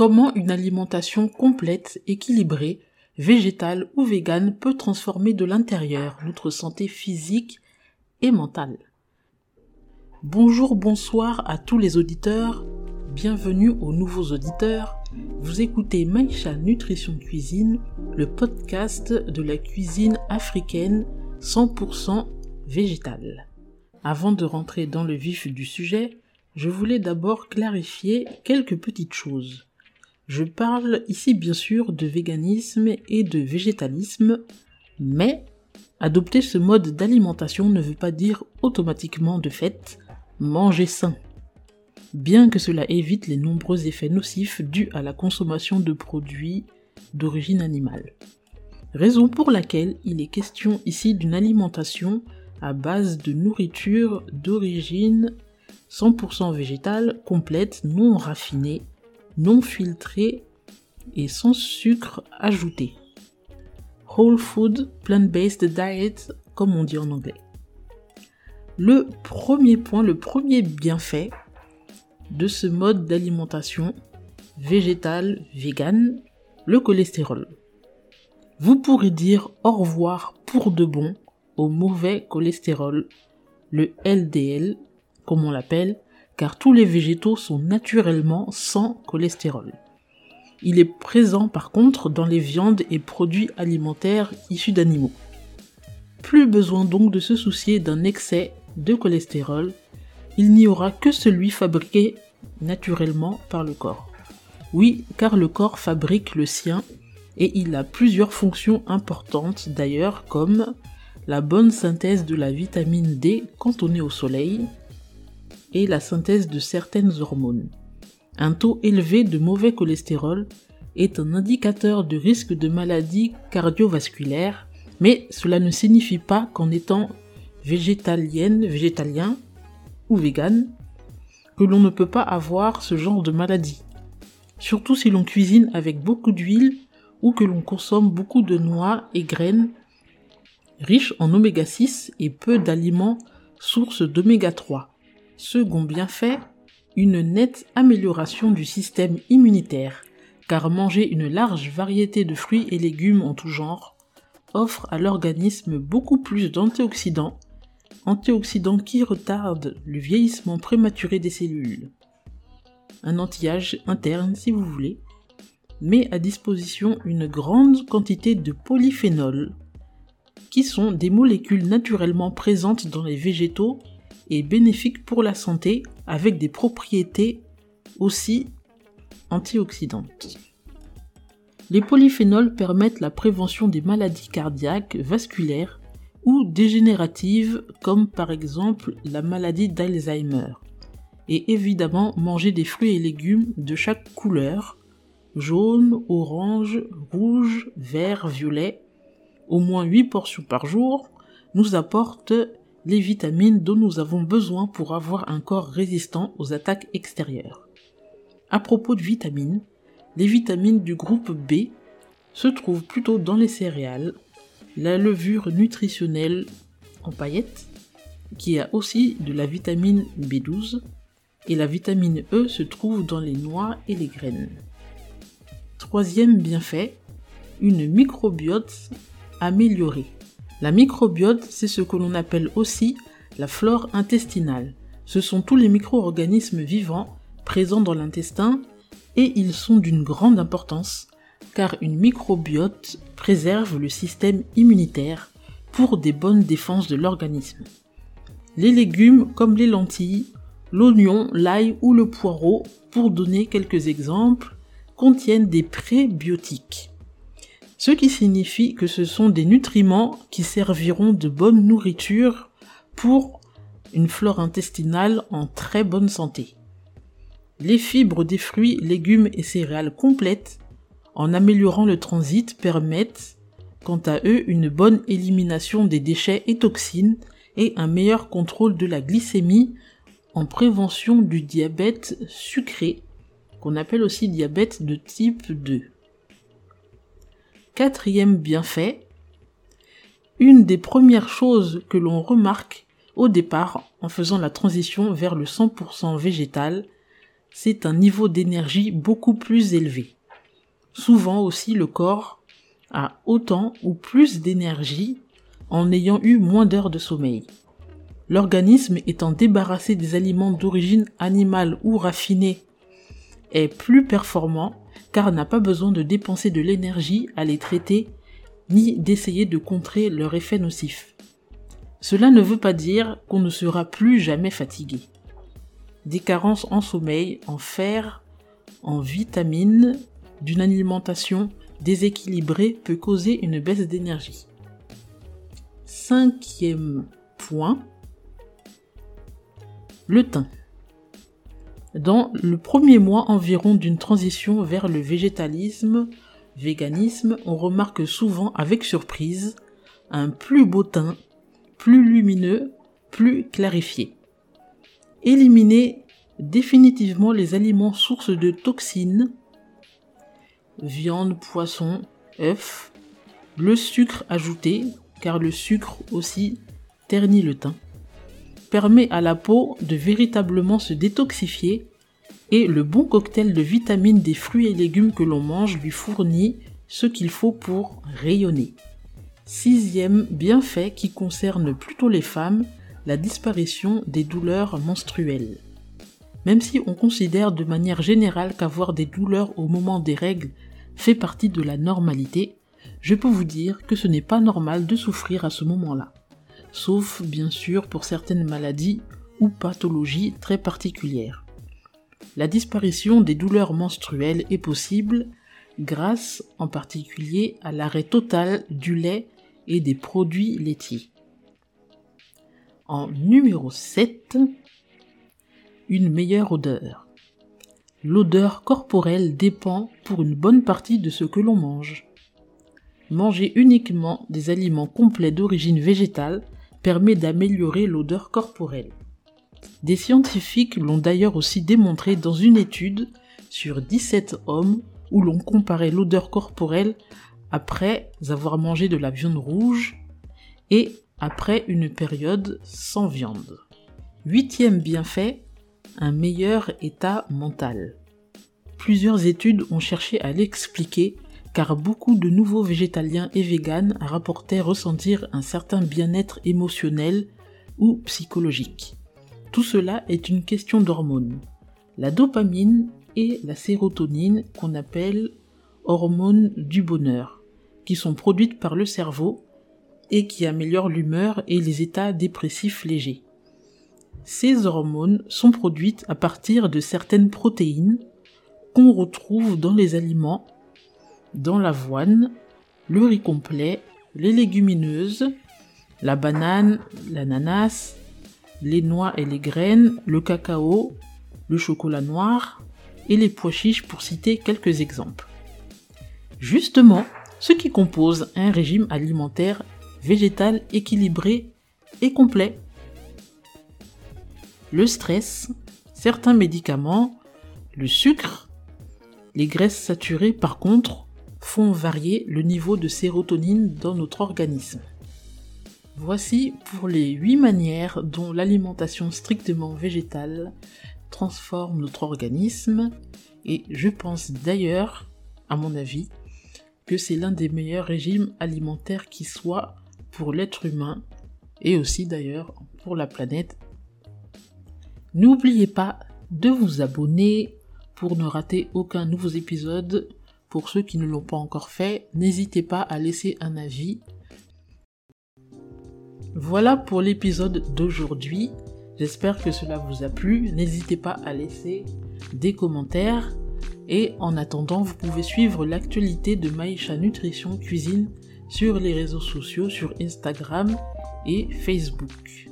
Comment une alimentation complète, équilibrée, végétale ou végane peut transformer de l'intérieur notre santé physique et mentale. Bonjour, bonsoir à tous les auditeurs, bienvenue aux nouveaux auditeurs. Vous écoutez Maïcha Nutrition Cuisine, le podcast de la cuisine africaine 100% végétale. Avant de rentrer dans le vif du sujet, je voulais d'abord clarifier quelques petites choses. Je parle ici bien sûr de véganisme et de végétalisme, mais adopter ce mode d'alimentation ne veut pas dire automatiquement de fait manger sain. Bien que cela évite les nombreux effets nocifs dus à la consommation de produits d'origine animale. Raison pour laquelle il est question ici d'une alimentation à base de nourriture d'origine 100% végétale, complète, non raffinée, non filtré et sans sucre ajouté. Whole food, plant-based diet, comme on dit en anglais. Le premier point, le premier bienfait de ce mode d'alimentation végétale, végane, le cholestérol. Vous pourrez dire au revoir pour de bon au mauvais cholestérol, le LDL, comme on l'appelle, car tous les végétaux sont naturellement sans cholestérol. Il est présent par contre dans les viandes et produits alimentaires issus d'animaux. Plus besoin donc de se soucier d'un excès de cholestérol, il n'y aura que celui fabriqué naturellement par le corps. Oui, car le corps fabrique le sien et il a plusieurs fonctions importantes d'ailleurs comme la bonne synthèse de la vitamine D quand on est au soleil, et la synthèse de certaines hormones. Un taux élevé de mauvais cholestérol est un indicateur de risque de maladies cardiovasculaires, mais cela ne signifie pas qu'en étant végétalienne, végétalien ou végane, que l'on ne peut pas avoir ce genre de maladie. Surtout si l'on cuisine avec beaucoup d'huile ou que l'on consomme beaucoup de noix et graines riches en oméga 6 et peu d'aliments sources d'oméga 3. Second bienfait, une nette amélioration du système immunitaire, car manger une large variété de fruits et légumes en tout genre offre à l'organisme beaucoup plus d'antioxydants qui retardent le vieillissement prématuré des cellules. Un anti-âge interne si vous voulez, met à disposition une grande quantité de polyphénols, qui sont des molécules naturellement présentes dans les végétaux et bénéfique pour la santé avec des propriétés aussi antioxydantes. Les polyphénols permettent la prévention des maladies cardiaques, vasculaires ou dégénératives comme par exemple la maladie d'Alzheimer. Et évidemment, manger des fruits et légumes de chaque couleur, jaune, orange, rouge, vert, violet, au moins 8 portions par jour, nous apporte les vitamines dont nous avons besoin pour avoir un corps résistant aux attaques extérieures. À propos de vitamines, les vitamines du groupe B se trouvent plutôt dans les céréales, la levure nutritionnelle en paillettes, qui a aussi de la vitamine B12, et la vitamine E se trouve dans les noix et les graines. Troisième bienfait, une microbiote améliorée. La microbiote, c'est ce que l'on appelle aussi la flore intestinale. Ce sont tous les micro-organismes vivants présents dans l'intestin et ils sont d'une grande importance car une microbiote préserve le système immunitaire pour des bonnes défenses de l'organisme. Les légumes comme les lentilles, l'oignon, l'ail ou le poireau, pour donner quelques exemples, contiennent des prébiotiques. Ce qui signifie que ce sont des nutriments qui serviront de bonne nourriture pour une flore intestinale en très bonne santé. Les fibres des fruits, légumes et céréales complètes, en améliorant le transit, permettent, quant à eux, une bonne élimination des déchets et toxines et un meilleur contrôle de la glycémie en prévention du diabète sucré, qu'on appelle aussi diabète de type 2. Quatrième bienfait, une des premières choses que l'on remarque au départ en faisant la transition vers le 100% végétal, c'est un niveau d'énergie beaucoup plus élevé. Souvent aussi, le corps a autant ou plus d'énergie en ayant eu moins d'heures de sommeil. L'organisme étant débarrassé des aliments d'origine animale ou raffinés est plus performant car n'a pas besoin de dépenser de l'énergie à les traiter ni d'essayer de contrer leur effet nocif. Cela ne veut pas dire qu'on ne sera plus jamais fatigué. Des carences en sommeil, en fer, en vitamines, d'une alimentation déséquilibrée peut causer une baisse d'énergie. 5e point, le thym. Dans le premier mois environ d'une transition vers le végétalisme, véganisme, on remarque souvent avec surprise un plus beau teint, plus lumineux, plus clarifié. Éliminer définitivement les aliments sources de toxines, viande, poisson, œufs, le sucre ajouté, car le sucre aussi ternit le teint, permet à la peau de véritablement se détoxifier et le bon cocktail de vitamines des fruits et légumes que l'on mange lui fournit ce qu'il faut pour rayonner. 6e bienfait qui concerne plutôt les femmes, la disparition des douleurs menstruelles. Même si on considère de manière générale qu'avoir des douleurs au moment des règles fait partie de la normalité, je peux vous dire que ce n'est pas normal de souffrir à ce moment-là. Sauf bien sûr pour certaines maladies ou pathologies très particulières. La disparition des douleurs menstruelles est possible grâce en particulier à l'arrêt total du lait et des produits laitiers. En numéro 7, une meilleure odeur. L'odeur corporelle dépend pour une bonne partie de ce que l'on mange. Manger uniquement des aliments complets d'origine végétale permet d'améliorer l'odeur corporelle. Des scientifiques l'ont d'ailleurs aussi démontré dans une étude sur 17 hommes où l'on comparait l'odeur corporelle après avoir mangé de la viande rouge et après une période sans viande. 8e bienfait, un meilleur état mental. Plusieurs études ont cherché à l'expliquer car beaucoup de nouveaux végétaliens et véganes rapportaient ressentir un certain bien-être émotionnel ou psychologique. Tout cela est une question d'hormones. La dopamine et la sérotonine, qu'on appelle hormones du bonheur, qui sont produites par le cerveau et qui améliorent l'humeur et les états dépressifs légers. Ces hormones sont produites à partir de certaines protéines qu'on retrouve dans les aliments, dans l'avoine, le riz complet, les légumineuses, la banane, l'ananas, les noix et les graines, le cacao, le chocolat noir et les pois chiches pour citer quelques exemples. Justement, ce qui compose un régime alimentaire végétal équilibré et complet. Le stress, certains médicaments, le sucre, les graisses saturées par contre, font varier le niveau de sérotonine dans notre organisme. Voici pour les 8 manières dont l'alimentation strictement végétale transforme notre organisme et je pense d'ailleurs, à mon avis, que c'est l'un des meilleurs régimes alimentaires qui soit pour l'être humain et aussi d'ailleurs pour la planète. N'oubliez pas de vous abonner pour ne rater aucun nouveau épisode. Pour ceux qui ne l'ont pas encore fait, n'hésitez pas à laisser un avis. Voilà pour l'épisode d'aujourd'hui. J'espère que cela vous a plu. N'hésitez pas à laisser des commentaires. Et en attendant, vous pouvez suivre l'actualité de Maïcha Nutrition Cuisine sur les réseaux sociaux, sur Instagram et Facebook.